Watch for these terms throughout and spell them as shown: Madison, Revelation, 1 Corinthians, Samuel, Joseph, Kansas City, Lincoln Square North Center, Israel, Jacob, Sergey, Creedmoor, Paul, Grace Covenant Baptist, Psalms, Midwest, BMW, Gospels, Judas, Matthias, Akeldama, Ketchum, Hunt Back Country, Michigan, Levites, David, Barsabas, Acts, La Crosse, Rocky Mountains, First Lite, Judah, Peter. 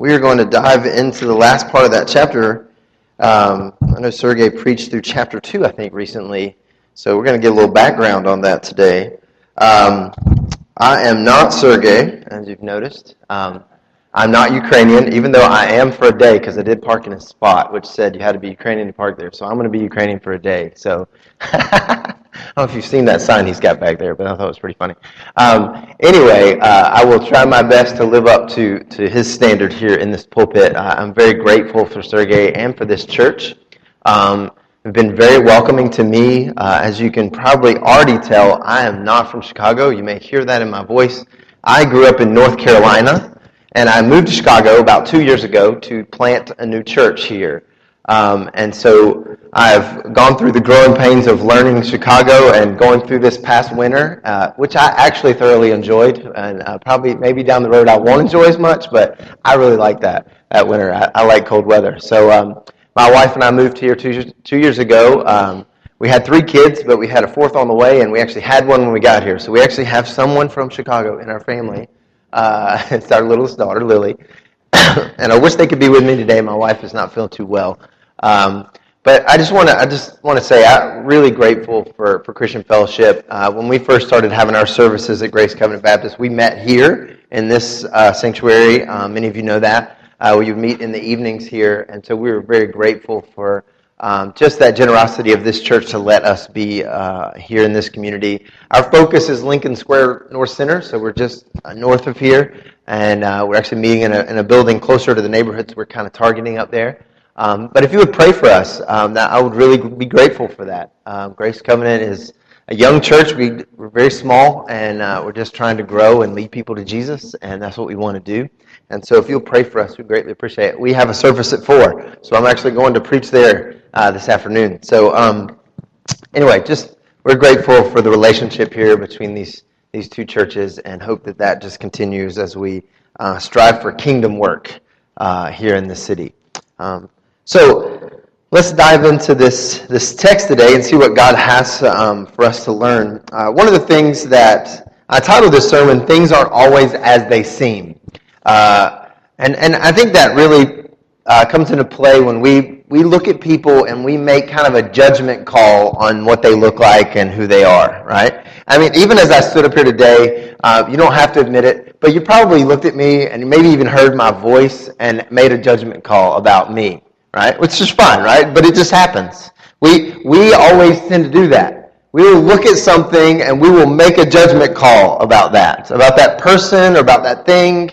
We are going to dive into the last part of that chapter. I know Sergey preached through chapter 2, I think, recently, so we're going to get a little background on that today. I am not Sergey, as you've noticed. I'm not Ukrainian, even though I am for a day, because I did park in a spot which said you had to be Ukrainian to park there, so I'm going to be Ukrainian for a day. So I don't know if you've seen that sign he's got back there, but I thought it was pretty funny. Anyway, I will try my best to live up to his standard here in this pulpit. I'm very grateful for Sergey and for this church. They've been very welcoming to me. As you can probably already tell, I am not from Chicago. You may hear that in my voice. I grew up in North Carolina, and I moved to Chicago about 2 years ago to plant a new church here. And so I've gone through the growing pains of learning Chicago and going through this past winter, which I actually thoroughly enjoyed, and maybe down the road I won't enjoy as much, but I really like that winter. I like cold weather. So my wife and I moved here two years ago. We had three kids, but we had a fourth on the way, and we actually had one when we got here. So we actually have someone from Chicago in our family. It's our littlest daughter, Lily. And I wish they could be with me today. My wife is not feeling too well. But I just want to say I'm really grateful for Christian Fellowship. When we first started having our services at Grace Covenant Baptist, we met here in this sanctuary. Many of you know that. We would meet in the evenings here, and so we were very grateful for just that generosity of this church to let us be here in this community. Our focus is Lincoln Square North Center, so we're just north of here, and we're actually meeting in a building closer to the neighborhoods we're kind of targeting up there. But if you would pray for us, that I would really be grateful for that. Grace Covenant is a young church. We're very small, and we're just trying to grow and lead people to Jesus, and that's what we want to do. And so if you'll pray for us, we'd greatly appreciate it. We have a service at 4, so I'm actually going to preach there this afternoon. So anyway, we're grateful for the relationship here between these two churches, and hope that just continues as we strive for kingdom work here in the city. So let's dive into this text today and see what God has for us to learn. One of the things that I titled this sermon, Things Aren't Always As They Seem. And I think that really comes into play when we look at people and we make kind of a judgment call on what they look like and who they are, right? I mean, even as I stood up here today, you don't have to admit it, but you probably looked at me and maybe even heard my voice and made a judgment call about me, right? Which is fine, right? But it just happens. We always tend to do that. We will look at something and we will make a judgment call about that person or about that thing.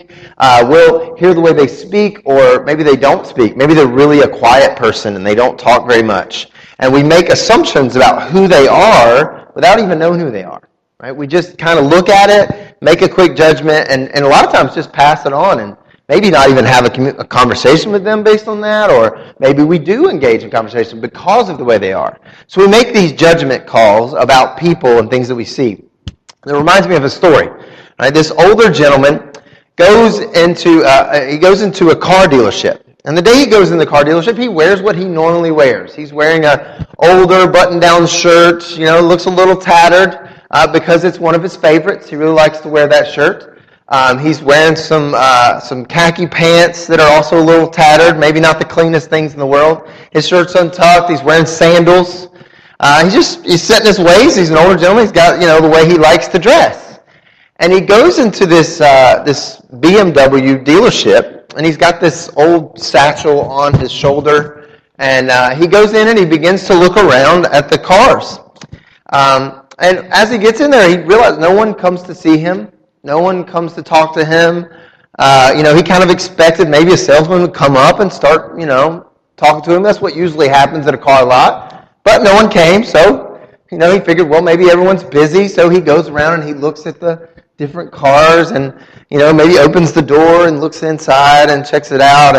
We'll hear the way they speak, or maybe they don't speak. Maybe they're really a quiet person and they don't talk very much. And we make assumptions about who they are without even knowing who they are, right? We just kind of look at it, make a quick judgment, and a lot of times just pass it on and maybe not even have a conversation with them based on that, or maybe we do engage in conversation because of the way they are. So we make these judgment calls about people and things that we see. And it reminds me of a story. Right? This older gentleman goes into a car dealership. And the day he goes in the car dealership, he wears what he normally wears. He's wearing an older button-down shirt, looks a little tattered because it's one of his favorites. He really likes to wear that shirt. He's wearing some khaki pants that are also a little tattered, maybe not the cleanest things in the world. His shirt's untucked. He's wearing sandals. He's set in his ways. He's an older gentleman. He's got the way he likes to dress, and he goes into this BMW dealership, and he's got this old satchel on his shoulder, and he goes in and he begins to look around at the cars. And as he gets in there, he realizes no one comes to see him. No one comes to talk to him. He kind of expected maybe a salesman would come up and start, talking to him. That's what usually happens at a car lot. But no one came, so, he figured, well, maybe everyone's busy. So he goes around and he looks at the different cars and, maybe opens the door and looks inside and checks it out.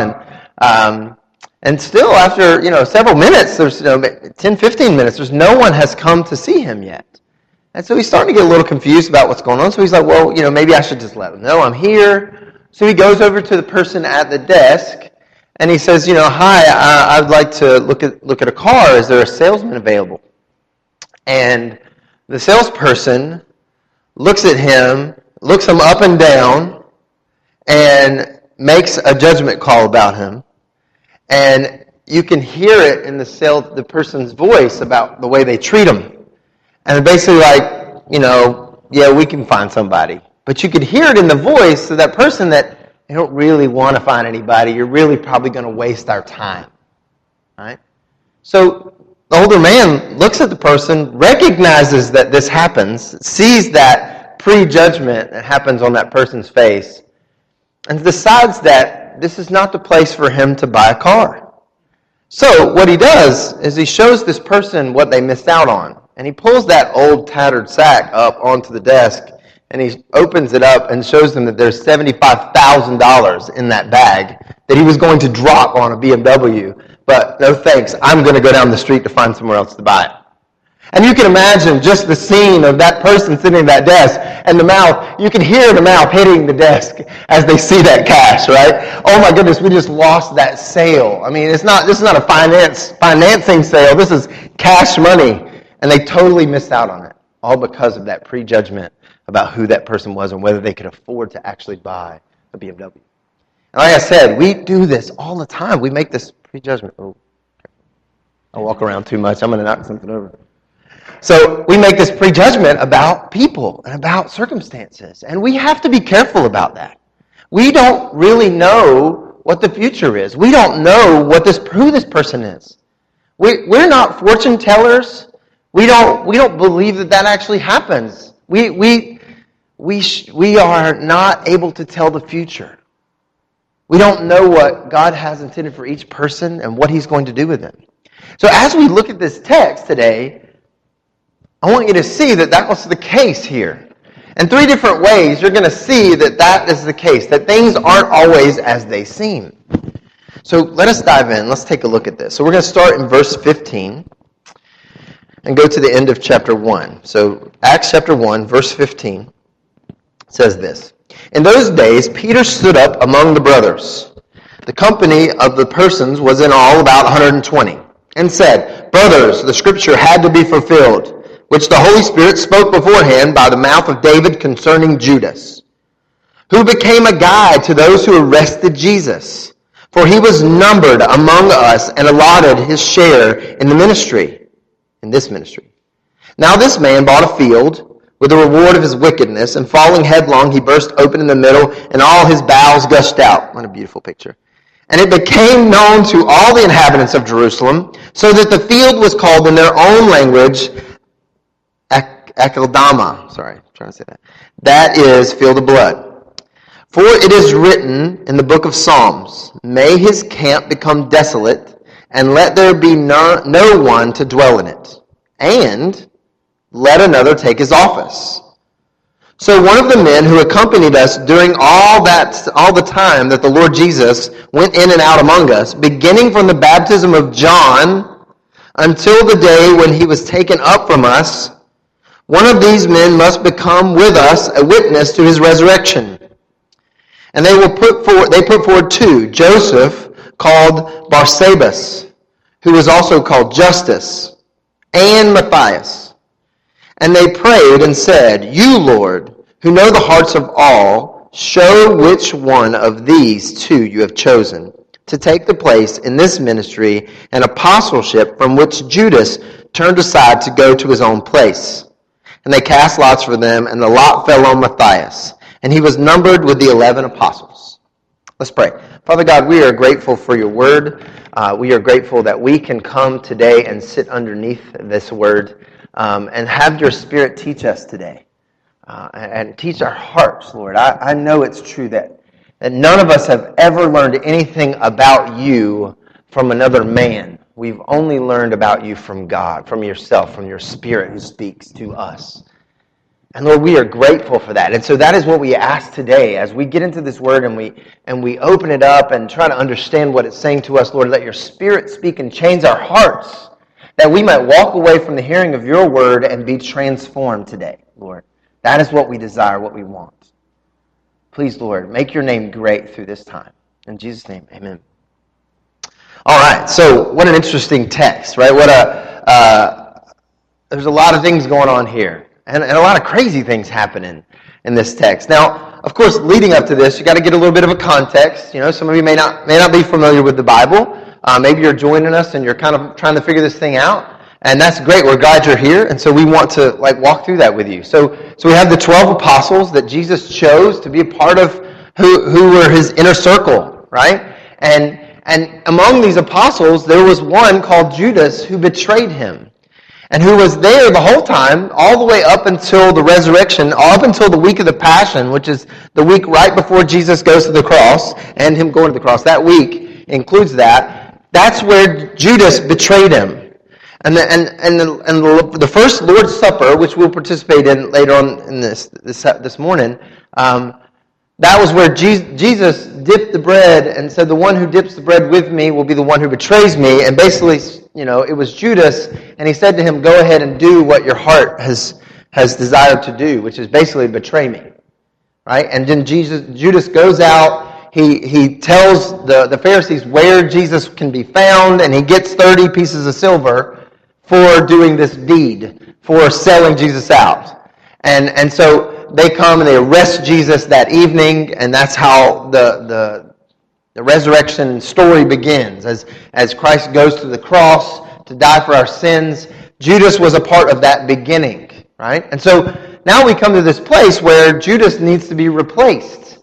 And still after, several minutes, there's 10, 15 minutes, there's no one has come to see him yet. And so he's starting to get a little confused about what's going on. So he's like, well, maybe I should just let him know I'm here. So he goes over to the person at the desk, and he says, hi, I'd like to look at a car. Is there a salesman available? And the salesperson looks at him, looks him up and down, and makes a judgment call about him, and you can hear it in the person's voice about the way they treat him. And basically like, you know, yeah, we can find somebody. But you could hear it in the voice of that person that they don't really want to find anybody. You're really probably going to waste our time. Right? So the older man looks at the person, recognizes that this happens, sees that prejudgment that happens on that person's face, and decides that this is not the place for him to buy a car. So what he does is he shows this person what they missed out on, and he pulls that old tattered sack up onto the desk, and he opens it up and shows them that there's $75,000 in that bag that he was going to drop on a BMW. But no thanks, I'm going to go down the street to find somewhere else to buy it. And you can imagine just the scene of that person sitting at that desk and the mouth, you can hear the mouth hitting the desk as they see that cash, right? Oh my goodness, we just lost that sale. I mean, this is not a financing sale. This is cash money. And they totally missed out on it, all because of that prejudgment about who that person was and whether they could afford to actually buy a BMW. And like I said, we do this all the time. We make this prejudgment. Oh, I walk around too much. I'm going to knock something over. So we make this prejudgment about people and about circumstances. And we have to be careful about that. We don't really know what the future is. We don't know who this person is. We're not fortune tellers. We don't believe that actually happens. We are not able to tell the future. We don't know what God has intended for each person and what He's going to do with them. So as we look at this text today, I want you to see that was the case here. In three different ways, you're going to see that is the case, that things aren't always as they seem. So let us dive in. Let's take a look at this. So we're going to start in verse 15 and go to the end of chapter 1. So Acts chapter 1, verse 15 says this. In those days, Peter stood up among the brothers. The company of the persons was in all about 120, and said, Brothers, the scripture had to be fulfilled, which the Holy Spirit spoke beforehand by the mouth of David concerning Judas, who became a guide to those who arrested Jesus, for he was numbered among us and allotted his share in this ministry. Now this man bought a field with the reward of his wickedness, and falling headlong, he burst open in the middle, and all his bowels gushed out. What a beautiful picture. And it became known to all the inhabitants of Jerusalem, so that the field was called in their own language, Akeldama. Sorry, I'm trying to say that. That is, field of blood. For it is written in the book of Psalms, May his camp become desolate, and let there be no one to dwell in it. And let another take his office. So one of the men who accompanied us during all the time that the Lord Jesus went in and out among us, beginning from the baptism of John until the day when he was taken up from us, one of these men must become with us a witness to his resurrection. And they put forward two, Joseph, called Barsabas, who was also called Justus, and Matthias. And they prayed and said, You, Lord, who know the hearts of all, show which one of these two you have chosen to take the place in this ministry and apostleship from which Judas turned aside to go to his own place. And they cast lots for them, and the lot fell on Matthias, and he was numbered with the 11 apostles. Let's pray. Father God, we are grateful for your word. We are grateful that we can come today and sit underneath this word. And have your Spirit teach us today, and teach our hearts, Lord. I know it's true that none of us have ever learned anything about you from another man. We've only learned about you from God, from yourself, from your Spirit who speaks to us. And Lord, we are grateful for that. And so that is what we ask today as we get into this word and we open it up and try to understand what it's saying to us. Lord, let your Spirit speak and change our hearts, that we might walk away from the hearing of your word and be transformed today, Lord. That is what we desire, what we want. Please, Lord, make your name great through this time. In Jesus' name, amen. All right, so what an interesting text, right? There's a lot of things going on here. And a lot of crazy things happen in this text. Now, of course, leading up to this, you got to get a little bit of a context. You know, some of you may not be familiar with the Bible. Maybe you're joining us and you're kind of trying to figure this thing out. And that's great. We're glad you're here. And so we want to walk through that with you. So we have the 12 apostles that Jesus chose to be a part of, who were his inner circle, right? And among these apostles, there was one called Judas who betrayed him, and who was there the whole time, all the way up until the resurrection, up until the week of the Passion, which is the week right before Jesus goes to the cross, and him going to the cross. That week includes that. That's where Judas betrayed him. And the first Lord's Supper, which we'll participate in later on in this morning, that was where Jesus dipped the bread and said, "The one who dips the bread with me will be the one who betrays me." And basically, you know, it was Judas, and he said to him, "Go ahead and do what your heart has desired to do," which is basically betray me, right? And then Judas goes out. He tells the Pharisees where Jesus can be found, and he gets 30 pieces of silver for doing this deed, for selling Jesus out. And so they come and they arrest Jesus that evening, and that's how the resurrection story begins. As Christ goes to the cross to die for our sins, Judas was a part of that beginning, right? And so now we come to this place where Judas needs to be replaced.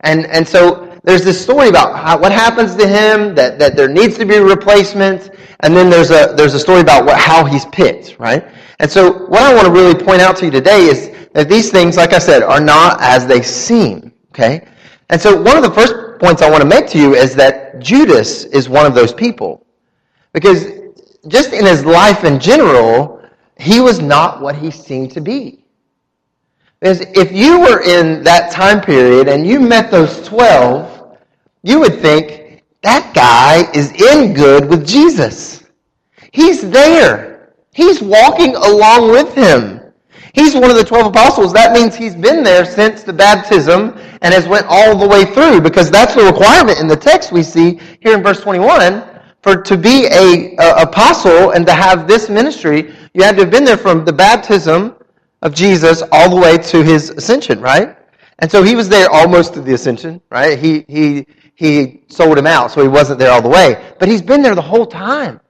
And so there's this story about what happens to him, that there needs to be a replacement, and then there's a story about how he's picked, right? And so what I want to really point out to you today is that these things, like I said, are not as they seem, okay? And so one of the first points I want to make to you is that Judas is one of those people, because just in his life in general, he was not what he seemed to be. Because if you were in that time period and you met those 12, you would think, that guy is in good with Jesus. He's there. He's walking along with him. He's one of the 12 apostles. That means he's been there since the baptism and has went all the way through, because that's the requirement in the text we see here in verse 21. For to be an apostle and to have this ministry, you had to have been there from the baptism of Jesus all the way to his ascension, right? And so he was there almost to the ascension, right? He sold him out, so he wasn't there all the way. But he's been there the whole time.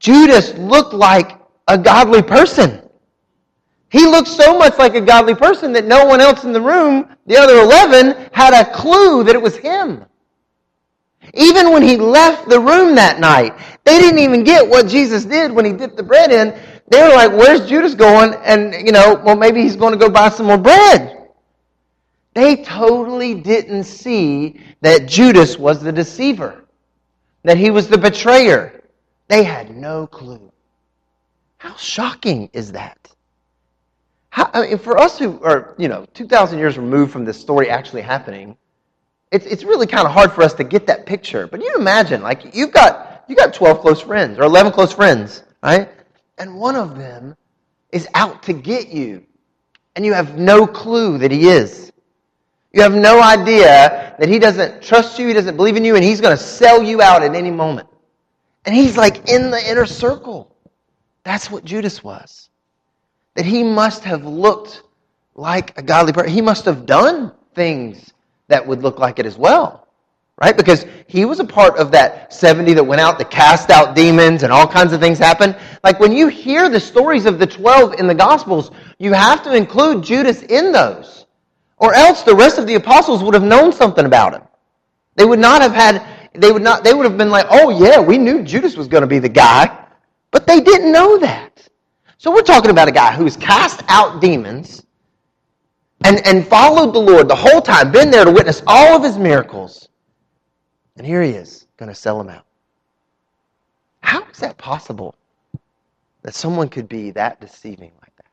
Judas looked like a godly person. He looked so much like a godly person that no one else in the room, the other 11, had a clue that it was him. Even when he left the room that night, they didn't even get what Jesus did when he dipped the bread in. They were like, where's Judas going? And, you know, well, maybe he's going to go buy some more bread. They totally didn't see that Judas was the deceiver, that he was the betrayer. They had no clue. How shocking is that? For us who are, 2,000 years removed from this story actually happening, it's really kind of hard for us to get that picture. But you imagine, you've got 12 close friends or 11 close friends, right? And one of them is out to get you, and you have no clue that he is. You have no idea that he doesn't trust you, he doesn't believe in you, and he's going to sell you out at any moment. And he's in the inner circle. That's what Judas was. That he must have looked like a godly person. He must have done things that would look like it as well, right? Because he was a part of that 70 that went out to cast out demons, and all kinds of things happened. When you hear the stories of the 12 in the Gospels, you have to include Judas in those, or else the rest of the apostles would have known something about him. They would not have had, they would have been like, oh yeah, we knew Judas was going to be the guy, but they didn't know that. So we're talking about a guy who's cast out demons, and followed the Lord the whole time, been there to witness all of his miracles. And here he is, going to sell him out. How is that possible that someone could be that deceiving like that?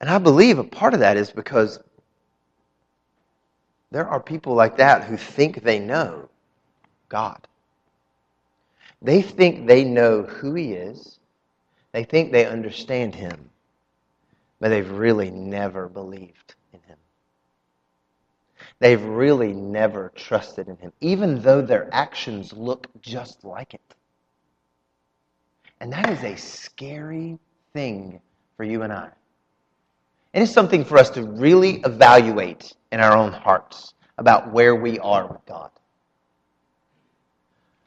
And I believe a part of that is because there are people like that who think they know God. They think they know who he is. They think they understand him. But they've really never believed in him. They've really never trusted in him, even though their actions look just like it. And that is a scary thing for you and I. It is something for us to really evaluate in our own hearts about where we are with God.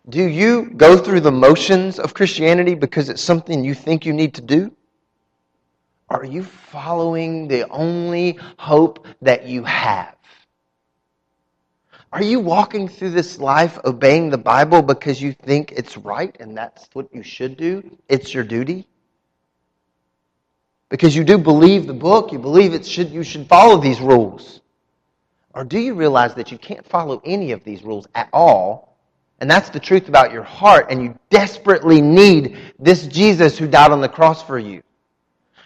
Do you go through the motions of Christianity because it's something you think you need to do? Are you following the only hope that you have? Are you walking through this life obeying the Bible because you think it's right and that's what you should do? It's your duty? Because you do believe the book, you believe you should follow these rules. Or do you realize that you can't follow any of these rules at all? And that's the truth about your heart, and you desperately need this Jesus who died on the cross for you,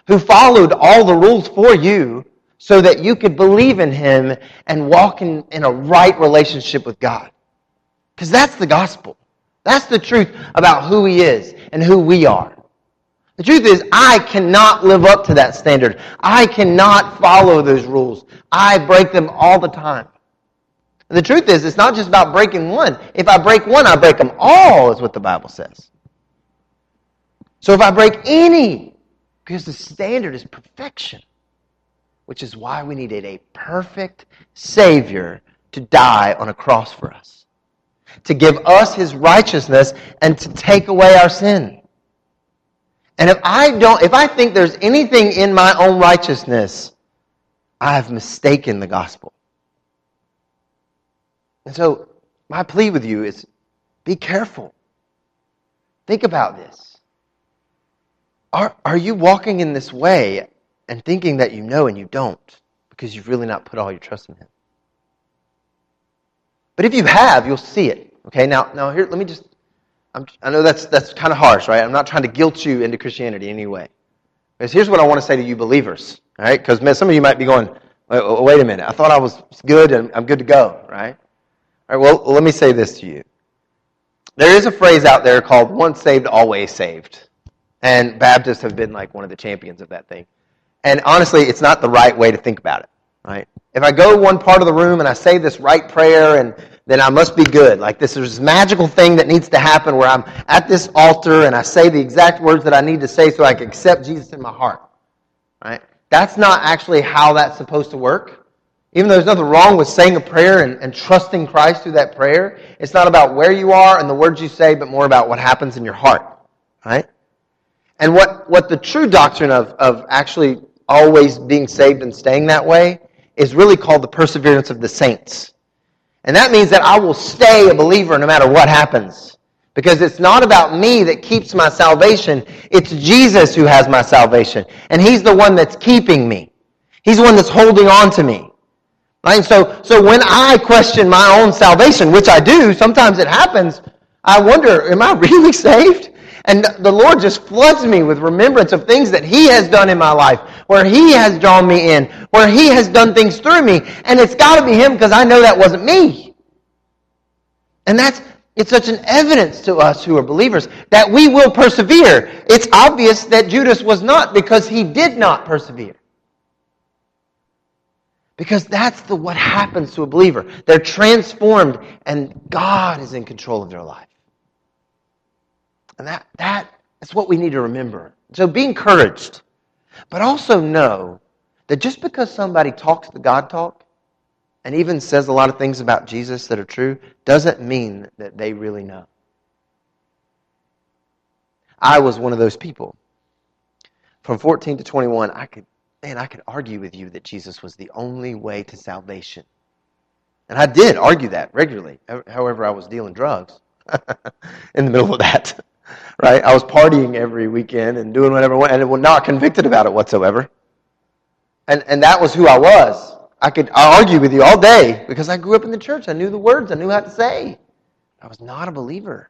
who followed all the rules for you so that you could believe in Him and walk in a right relationship with God. Because that's the gospel. That's the truth about who He is and who we are. The truth is, I cannot live up to that standard. I cannot follow those rules. I break them all the time. And the truth is, it's not just about breaking one. If I break one, I break them all, is what the Bible says. So if I break any, because the standard is perfection, which is why we needed a perfect Savior to die on a cross for us, to give us His righteousness and to take away our sin. And if I think there's anything in my own righteousness, I have mistaken the gospel. And so, my plea with you is, be careful. Think about this. Are you walking in this way and thinking that you know and you don't, because you've really not put all your trust in Him? But if you have, you'll see it. Okay, now here, let me just, I know that's kind of harsh, right? I'm not trying to guilt you into Christianity in any way. Because here's what I want to say to you believers, all right? Because some of you might be going, wait a minute, I thought I was good and I'm good to go, right? All right, well, let me say this to you. There is a phrase out there called once saved, always saved. And Baptists have been like one of the champions of that thing. And honestly, it's not the right way to think about it, right? If I go one part of the room and I say this right prayer, and then I must be good. Like there's this magical thing that needs to happen where I'm at this altar and I say the exact words that I need to say so I can accept Jesus in my heart, right? That's not actually how that's supposed to work. Even though there's nothing wrong with saying a prayer and trusting Christ through that prayer, it's not about where you are and the words you say, but more about what happens in your heart, right? And what the true doctrine of actually always being saved and staying that way is really called the perseverance of the saints. And that means that I will stay a believer no matter what happens. Because it's not about me that keeps my salvation, it's Jesus who has my salvation. And He's the one that's keeping me. He's the one that's holding on to me. Right? So when I question my own salvation, which I do, sometimes it happens, I wonder, am I really saved? And the Lord just floods me with remembrance of things that He has done in my life, where He has drawn me in, where He has done things through me. And it's got to be Him because I know that wasn't me. And it's such an evidence to us who are believers that we will persevere. It's obvious that Judas was not because he did not persevere. Because that's what happens to a believer. They're transformed, and God is in control of their life. And that's what we need to remember. So be encouraged. But also know that just because somebody talks the God talk and even says a lot of things about Jesus that are true doesn't mean that they really know. I was one of those people. From 14 to 21, I could argue with you that Jesus was the only way to salvation. And I did argue that regularly. However, I was dealing drugs in the middle of that, right? I was partying every weekend and doing whatever I wanted, and was not convicted about it whatsoever. And that was who I was. I argue with you all day because I grew up in the church. I knew the words. I knew how to say. I was not a believer.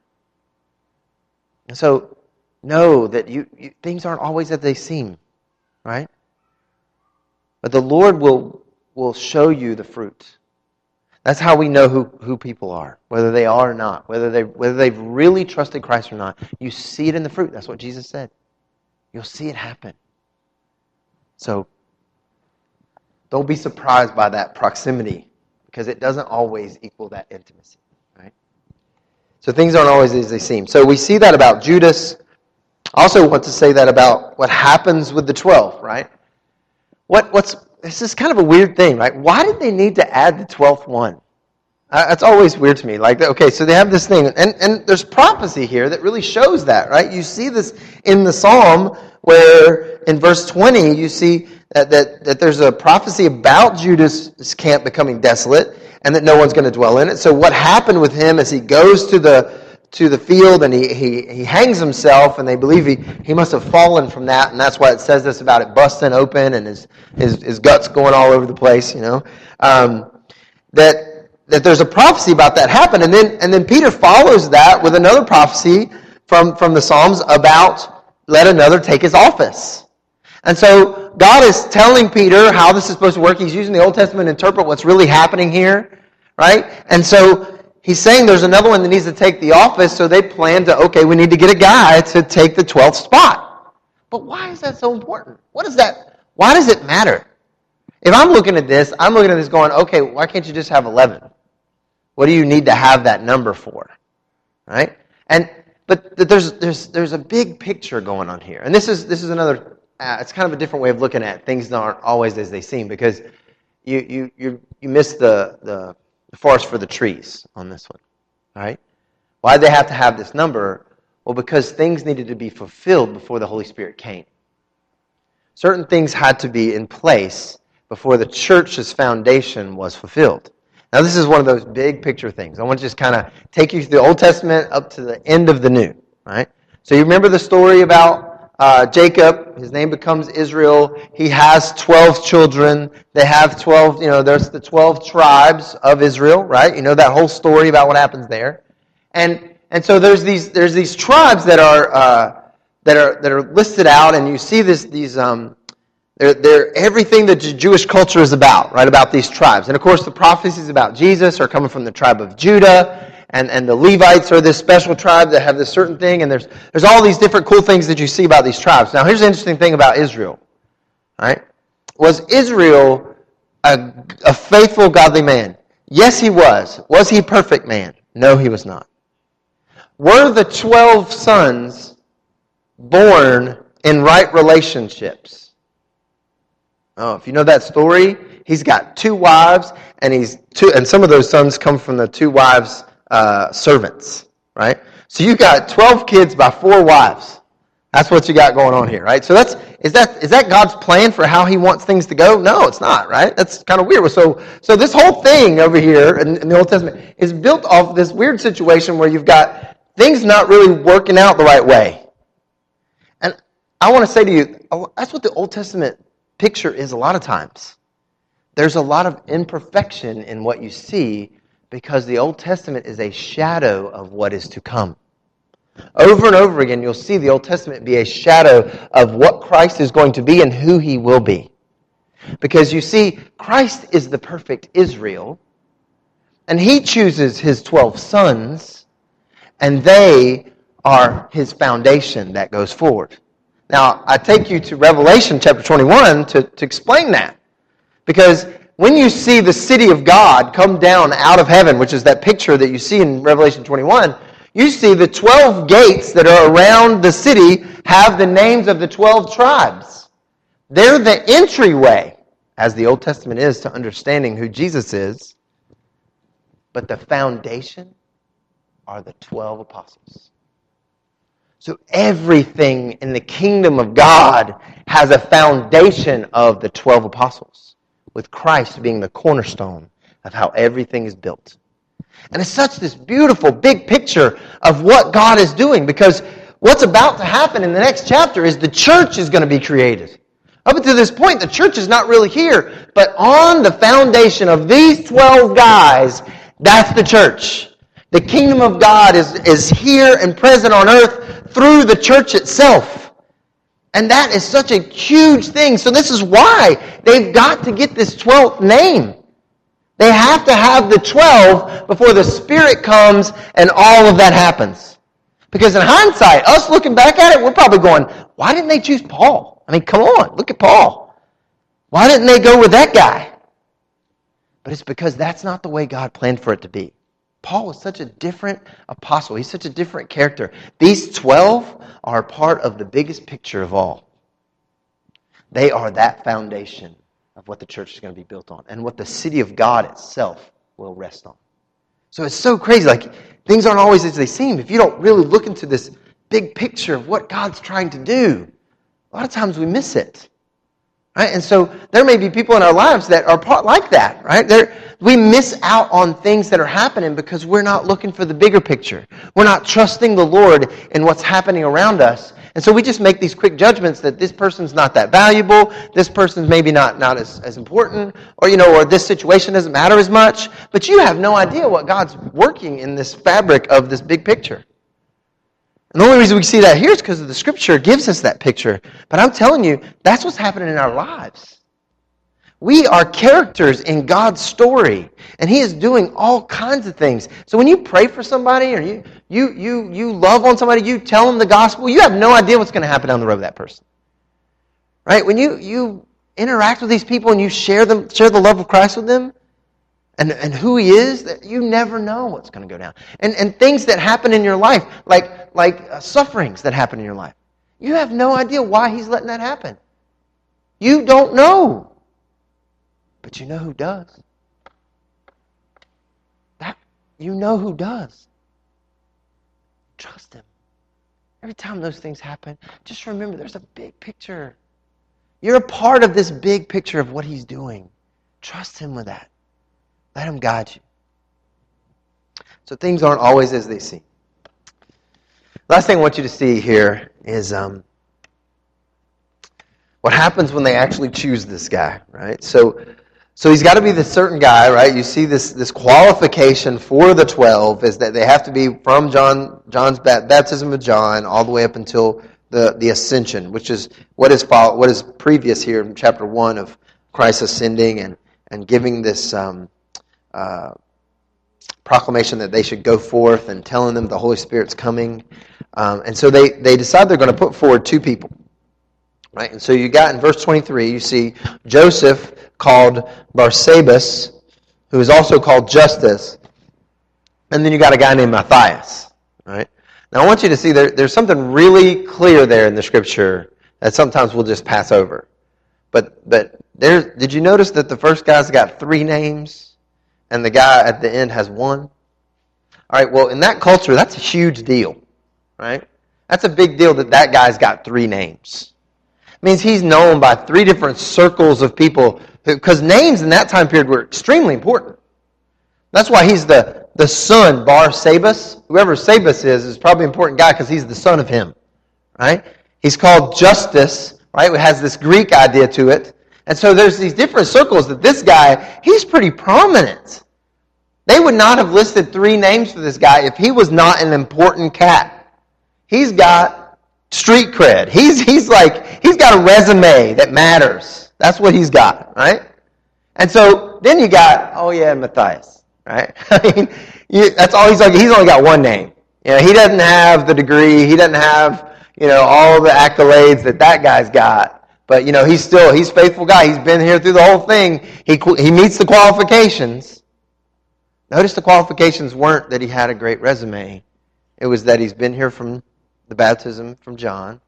And so, know that you things aren't always as they seem, right? But the Lord will show you the fruit. That's how we know who people are, whether they are or not, whether they've really trusted Christ or not. You see it in the fruit. That's what Jesus said. You'll see it happen. So don't be surprised by that proximity, because it doesn't always equal that intimacy, right? So things aren't always as they seem. So we see that about Judas. I also want to say that about what happens with the 12, right? This is kind of a weird thing, right? Why did they need to add the 12th one? That's always weird to me. Like, okay, so they have this thing, and there's prophecy here that really shows that, right? You see this in the psalm where in verse 20 you see that there's a prophecy about Judah's camp becoming desolate and that no one's going to dwell in it. So what happened with him is he goes to the field and he hangs himself, and they believe he must have fallen from that, and that's why it says this about it busting open and his guts going all over the place, you know. That there's a prophecy about that happen, and then Peter follows that with another prophecy from the Psalms about let another take his office. And so God is telling Peter how this is supposed to work. He's using the Old Testament to interpret what's really happening here, right? And so he's saying there's another one that needs to take the office, so they plan to, okay, we need to get a guy to take the 12th spot. But why is that so important? Why does it matter? If I'm looking at this going, okay, why can't you just have 11? What do you need to have that number for, right? But there's a big picture going on here, and this is another. It's kind of a different way of looking at it. Things aren't always as they seem, because you miss the forest for the trees on this one, all right? Why did they have to have this number? Well, because things needed to be fulfilled before the Holy Spirit came. Certain things had to be in place before the church's foundation was fulfilled. Now, this is one of those big picture things. I want to just kind of take you through the Old Testament up to the end of the New, right? So you remember the story about Jacob. His name becomes Israel. He has 12 children. They have 12, you know, there's the 12 tribes of Israel, right? You know that whole story about what happens there. And so there's these tribes that are listed out, and you see these They're everything that the Jewish culture is about, right, about these tribes. And, of course, the prophecies about Jesus are coming from the tribe of Judah, and the Levites are this special tribe that have this certain thing, and there's all these different cool things that you see about these tribes. Now, here's the interesting thing about Israel, right? Was Israel a faithful, godly man? Yes, he was. Was he a perfect man? No, he was not. Were the 12 sons born in right relationships? Oh, if you know that story, he's got two wives, and some of those sons come from the two wives' servants, right? So you got 12 kids by 4 wives. That's what you got going on here, right? So is that God's plan for how He wants things to go? No, it's not, right? That's kind of weird. So this whole thing over here in the Old Testament is built off this weird situation where you've got things not really working out the right way. And I want to say to you, that's what the Old Testament picture is a lot of times. There's a lot of imperfection in what you see because the Old Testament is a shadow of what is to come. Over and over again, you'll see the Old Testament be a shadow of what Christ is going to be and who He will be. Because you see, Christ is the perfect Israel, and He chooses His 12 sons, and they are His foundation that goes forward. Now, I take you to Revelation chapter 21 to explain that. Because when you see the city of God come down out of heaven, which is that picture that you see in Revelation 21, you see the 12 gates that are around the city have the names of the 12 tribes. They're the entryway, as the Old Testament is, to understanding who Jesus is. But the foundation are the 12 apostles. So everything in the kingdom of God has a foundation of the 12 apostles, with Christ being the cornerstone of how everything is built. And it's such this beautiful big picture of what God is doing, because what's about to happen in the next chapter is the church is going to be created. Up until this point, the church is not really here, but on the foundation of these 12 guys, that's the church. The kingdom of God is here and present on earth through the church itself. And that is such a huge thing. So this is why they've got to get this 12th name. They have to have the 12 before the Spirit comes and all of that happens. Because in hindsight, us looking back at it, we're probably going, why didn't they choose Paul? I mean, come on, look at Paul. Why didn't they go with that guy? But it's because that's not the way God planned for it to be. Paul is such a different apostle. He's such a different character. These 12 are part of the biggest picture of all. They are that foundation of what the church is going to be built on and what the city of God itself will rest on. So it's so crazy. Like, things aren't always as they seem. If you don't really look into this big picture of what God's trying to do, a lot of times we miss it. Right? And so there may be people in our lives that are part like that, right? We miss out on things that are happening because we're not looking for the bigger picture. We're not trusting the Lord in what's happening around us. And so we just make these quick judgments that this person's not that valuable, this person's maybe not as important, or or this situation doesn't matter as much. But you have no idea what God's working in this fabric of this big picture. And the only reason we see that here is because the Scripture gives us that picture. But I'm telling you, that's what's happening in our lives. We are characters in God's story, and He is doing all kinds of things. So when you pray for somebody, or you love on somebody, you tell them the gospel, you have no idea what's going to happen down the road with that person. Right? When you interact with these people and you share the love of Christ with them, and who He is, you never know what's going to go down. And things that happen in your life, like sufferings that happen in your life, you have no idea why He's letting that happen. You don't know. But you know who does. Trust Him. Every time those things happen, just remember there's a big picture. You're a part of this big picture of what He's doing. Trust Him with that. Let Him guide you. So things aren't always as they seem. Last thing I want you to see here is what happens when they actually choose this guy, right? So he's got to be this certain guy, right? You see this qualification for the 12 is that they have to be from John's baptism of John all the way up until the ascension, which is what is previous here in chapter 1 of Christ ascending and giving this proclamation that they should go forth and telling them the Holy Spirit's coming. And so they decide they're going to put forward two people. Right? And so you got in verse 23, you see Joseph called Barsabas, who is also called Judas, and then you got a guy named Matthias. Right? Now I want you to see there's something really clear there in the Scripture that sometimes we'll just pass over. But there, did you notice that the first guy's got three names and the guy at the end has one? All right, well, in that culture, that's a huge deal, right? That's a big deal that guy's got three names. It means he's known by three different circles of people because names in that time period were extremely important. That's why he's the son, Barsabas. Whoever Sabas is probably an important guy because he's the son of him, right? He's called Judas. Right? It has this Greek idea to it. And so there's these different circles that this guy, he's pretty prominent. They would not have listed three names for this guy if he was not an important cat. He's got street cred. He's got a resume that matters. That's what he's got, right? And so then you got, Matthias, right? I mean, that's all he's like. He's only got one name. He doesn't have the degree. He doesn't have all the accolades that guy's got. But, he's a faithful guy. He's been here through the whole thing. He meets the qualifications. Notice the qualifications weren't that he had a great resume. It was that he's been here from the baptism from John,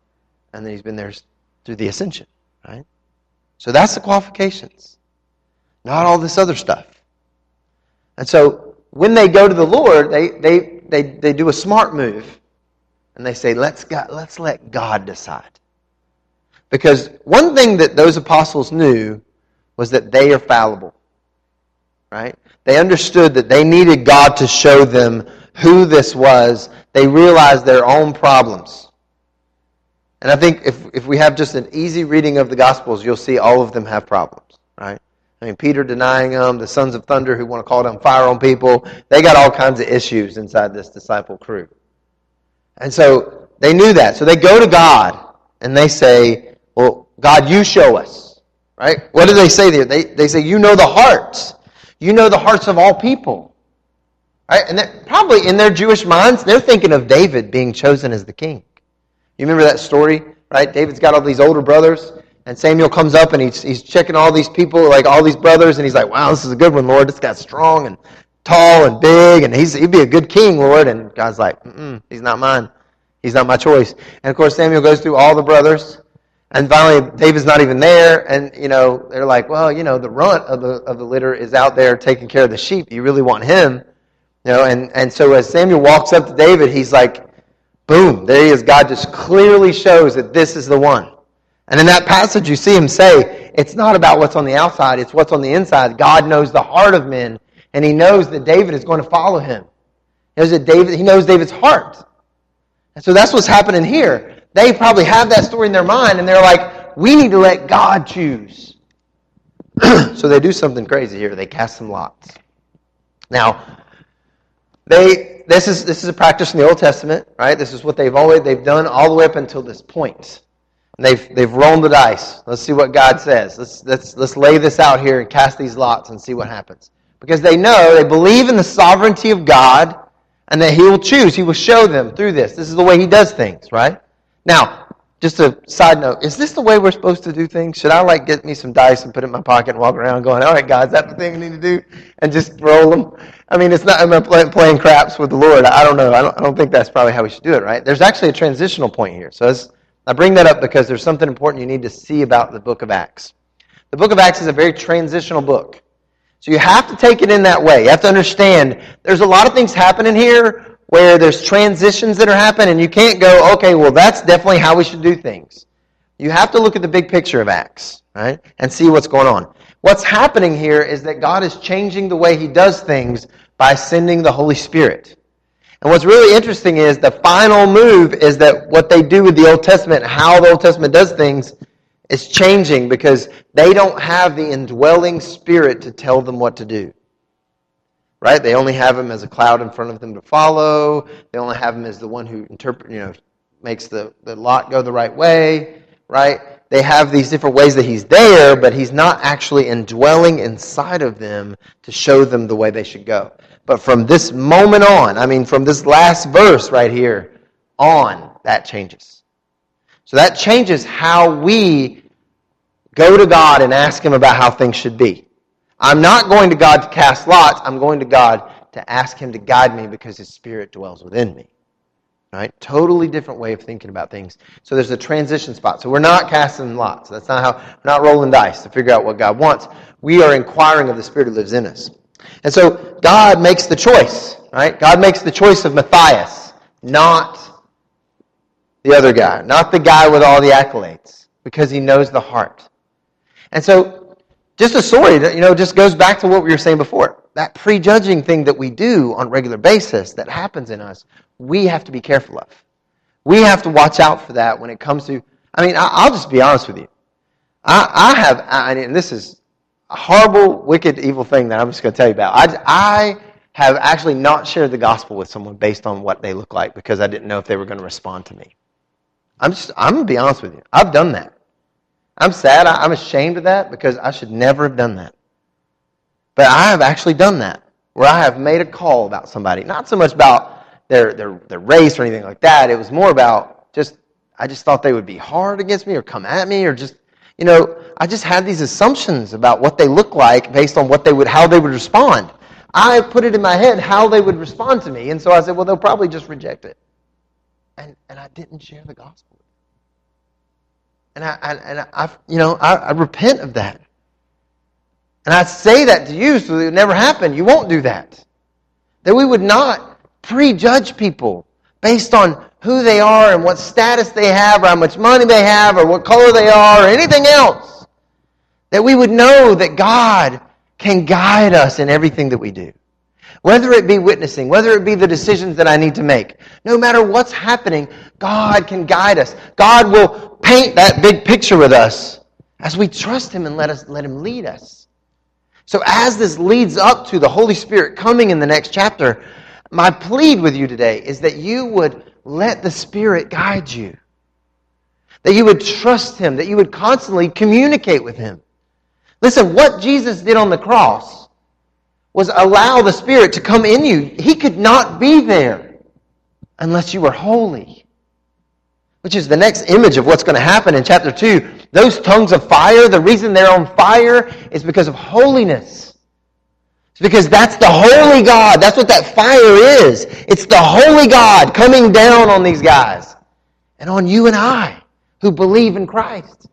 and then he's been there through the ascension, right? So that's the qualifications, not all this other stuff. And so when they go to the Lord, they do a smart move. And they say, let's let God decide. Because one thing that those apostles knew was that they are fallible. Right? They understood that they needed God to show them who this was. They realized their own problems. And I think if we have just an easy reading of the Gospels, you'll see all of them have problems. Right? I mean, Peter denying them, the sons of thunder who want to call down fire on people. They got all kinds of issues inside this disciple crew. And so they knew that. So they go to God and they say, well, God, you show us. Right? What do they say there? They say, you know the hearts. You know the hearts of all people. Right? And probably in their Jewish minds, they're thinking of David being chosen as the king. You remember that story? Right? David's got all these older brothers. And Samuel comes up and he's checking all these people, like all these brothers. And he's like, wow, this is a good one, Lord. This guy's strong and tall and big, and he'd be a good king, Lord. And God's like, he's not mine. He's not my choice. And of course, Samuel goes through all the brothers. And finally, David's not even there. And, they're like, well, the runt of the litter is out there taking care of the sheep. You really want him. And so as Samuel walks up to David, he's like, boom, there he is. God just clearly shows that this is the one. And in that passage, you see him say, it's not about what's on the outside, it's what's on the inside. God knows the heart of men, and he knows that David is going to follow him. He knows David's heart. And so that's what's happening here. They probably have that story in their mind, and they're like, we need to let God choose. So they do something crazy here. They cast some lots. Now, this is a practice in the Old Testament, right? This is what they've done all the way up until this point. And they've rolled the dice. Let's see what God says. Let's lay this out here and cast these lots and see what happens. Because they believe in the sovereignty of God, and that he will choose. He will show them through this. This is the way he does things, right? Now, just a side note, is this the way we're supposed to do things? Should I get me some dice and put it in my pocket and walk around going, all right, God, is that the thing I need to do? And just roll them? I mean, it's not, I'm playing craps with the Lord. I don't know. I don't think that's probably how we should do it, right? There's actually a transitional point here. So I bring that up because there's something important you need to see about the book of Acts. The book of Acts is a very transitional book. So you have to take it in that way. You have to understand there's a lot of things happening here where there's transitions that are happening, and you can't go, okay, well, that's definitely how we should do things. You have to look at the big picture of Acts, right, and see what's going on. What's happening here is that God is changing the way he does things by sending the Holy Spirit. And what's really interesting is the final move is that what they do with the Old Testament, how the Old Testament does things, is changing because they don't have the indwelling Spirit to tell them what to do. Right? They only have him as a cloud in front of them to follow. They only have him as the one who makes the lot go the right way. Right? They have these different ways that he's there, but he's not actually indwelling inside of them to show them the way they should go. But from this moment on, from this last verse right here on, that changes. So that changes how we go to God and ask him about how things should be. I'm not going to God to cast lots. I'm going to God to ask him to guide me because his Spirit dwells within me. Right? Totally different way of thinking about things. So there's a transition spot. So we're not casting lots. That's not how, we're not rolling dice to figure out what God wants. We are inquiring of the Spirit who lives in us. And so God makes the choice, right? God makes the choice of Matthias, not the other guy, not the guy with all the accolades, because he knows the heart. And so just a story that, just goes back to what we were saying before. That prejudging thing that we do on a regular basis that happens in us, we have to be careful of. We have to watch out for that when it comes to, I'll just be honest with you. I have, and this is a horrible, wicked, evil thing that I'm just going to tell you about. I have actually not shared the gospel with someone based on what they look like because I didn't know if they were going to respond to me. I'm going to be honest with you. I've done that. I'm sad. I'm ashamed of that because I should never have done that. But I have actually done that, where I have made a call about somebody. Not so much about their race or anything like that. It was more about I just thought they would be hard against me or come at me or I just had these assumptions about what they look like based on how they would respond. I put it in my head how they would respond to me. And so I said, well, they'll probably just reject it. And I didn't share the gospel. And I repent of that. And I say that to you so that it would never happen. You won't do that. That we would not prejudge people based on who they are and what status they have or how much money they have or what color they are or anything else. That we would know that God can guide us in everything that we do. Whether it be witnessing, whether it be the decisions that I need to make, no matter what's happening, God can guide us. God will paint that big picture with us as we trust him and let him lead us. So as this leads up to the Holy Spirit coming in the next chapter, my plead with you today is that you would let the Spirit guide you. That you would trust him, that you would constantly communicate with him. Listen, what Jesus did on the cross was allow the Spirit to come in you. He could not be there unless you were holy. Which is the next image of what's going to happen in chapter 2. Those tongues of fire, the reason they're on fire is because of holiness. It's because that's the holy God. That's what that fire is. It's the holy God coming down on these guys and on you and I who believe in Christ.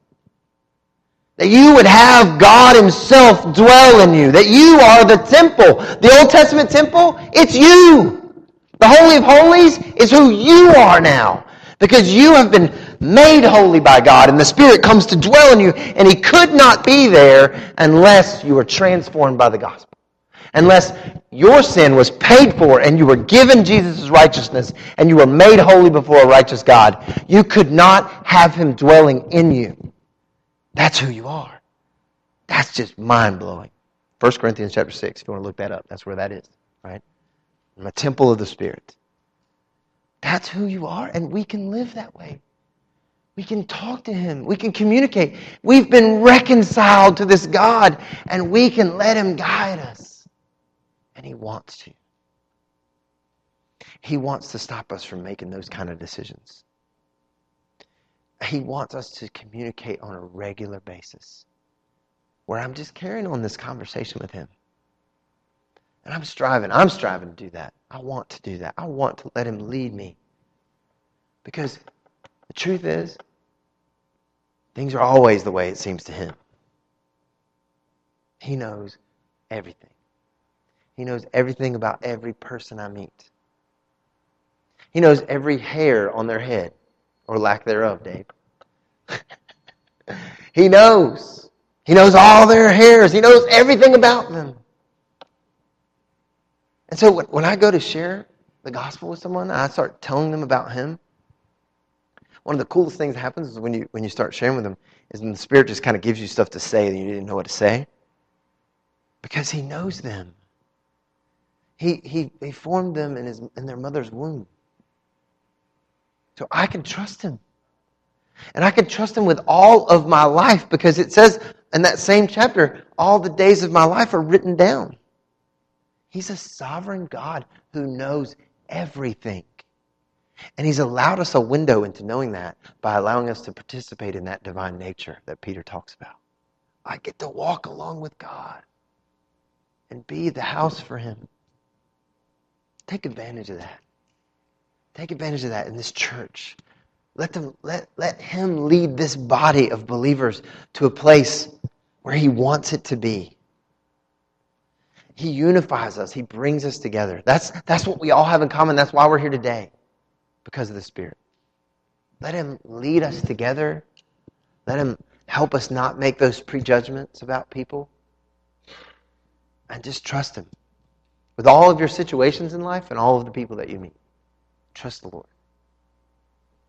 That you would have God himself dwell in you. That you are the temple. The Old Testament temple, it's you. The Holy of Holies is who you are now. Because you have been made holy by God and the Spirit comes to dwell in you. And he could not be there unless you were transformed by the gospel. Unless your sin was paid for and you were given Jesus' righteousness and you were made holy before a righteous God. You could not have him dwelling in you. That's who you are. That's just mind-blowing. 1 Corinthians chapter 6, if you want to look that up, that's where that is, right? In the temple of the Spirit. That's who you are, and we can live that way. We can talk to him. We can communicate. We've been reconciled to this God, and we can let him guide us. And he wants to. He wants to stop us from making those kind of decisions. He wants us to communicate on a regular basis where I'm just carrying on this conversation with him. And I'm striving to do that. I want to do that. I want to let him lead me. Because the truth is, things are always the way it seems to him. He knows everything. He knows everything about every person I meet. He knows every hair on their head. Or lack thereof, Dave. He knows. He knows all their hairs. He knows everything about them. And so when I go to share the gospel with someone, I start telling them about him. One of the coolest things that happens is when you start sharing with them is when the Spirit just kind of gives you stuff to say that you didn't know what to say. Because he knows them. He formed them in their mother's womb. So I can trust him. And I can trust him with all of my life because it says in that same chapter, all the days of my life are written down. He's a sovereign God who knows everything. And he's allowed us a window into knowing that by allowing us to participate in that divine nature that Peter talks about. I get to walk along with God and be the house for him. Take advantage of that. Take advantage of that in this church. Let him lead this body of believers to a place where he wants it to be. He unifies us. He brings us together. That's what we all have in common. That's why we're here today, because of the Spirit. Let him lead us together. Let him help us not make those prejudgments about people. And just trust him with all of your situations in life and all of the people that you meet. Trust the Lord.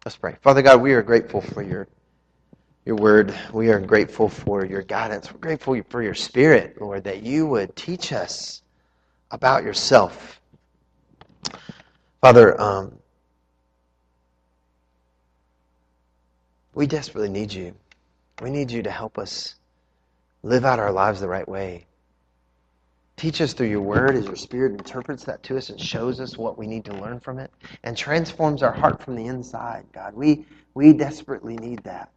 Let's pray. Father God, we are grateful for your word. We are grateful for your guidance. We're grateful for your Spirit, Lord, that you would teach us about yourself. Father, we desperately need you. We need you to help us live out our lives the right way. Teach us through your word as your Spirit interprets that to us and shows us what we need to learn from it and transforms our heart from the inside, God. We desperately need that.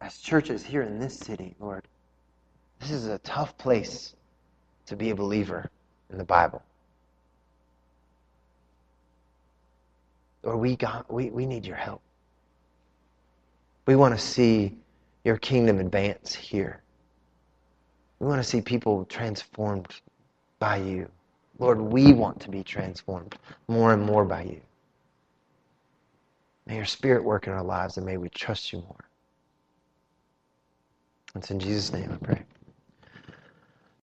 As churches here in this city, Lord, this is a tough place to be a believer in the Bible. Lord, we need your help. We want to see your kingdom advance here. We want to see people transformed by you. Lord, we want to be transformed more and more by you. May your Spirit work in our lives and may we trust you more. It's in Jesus' name I pray.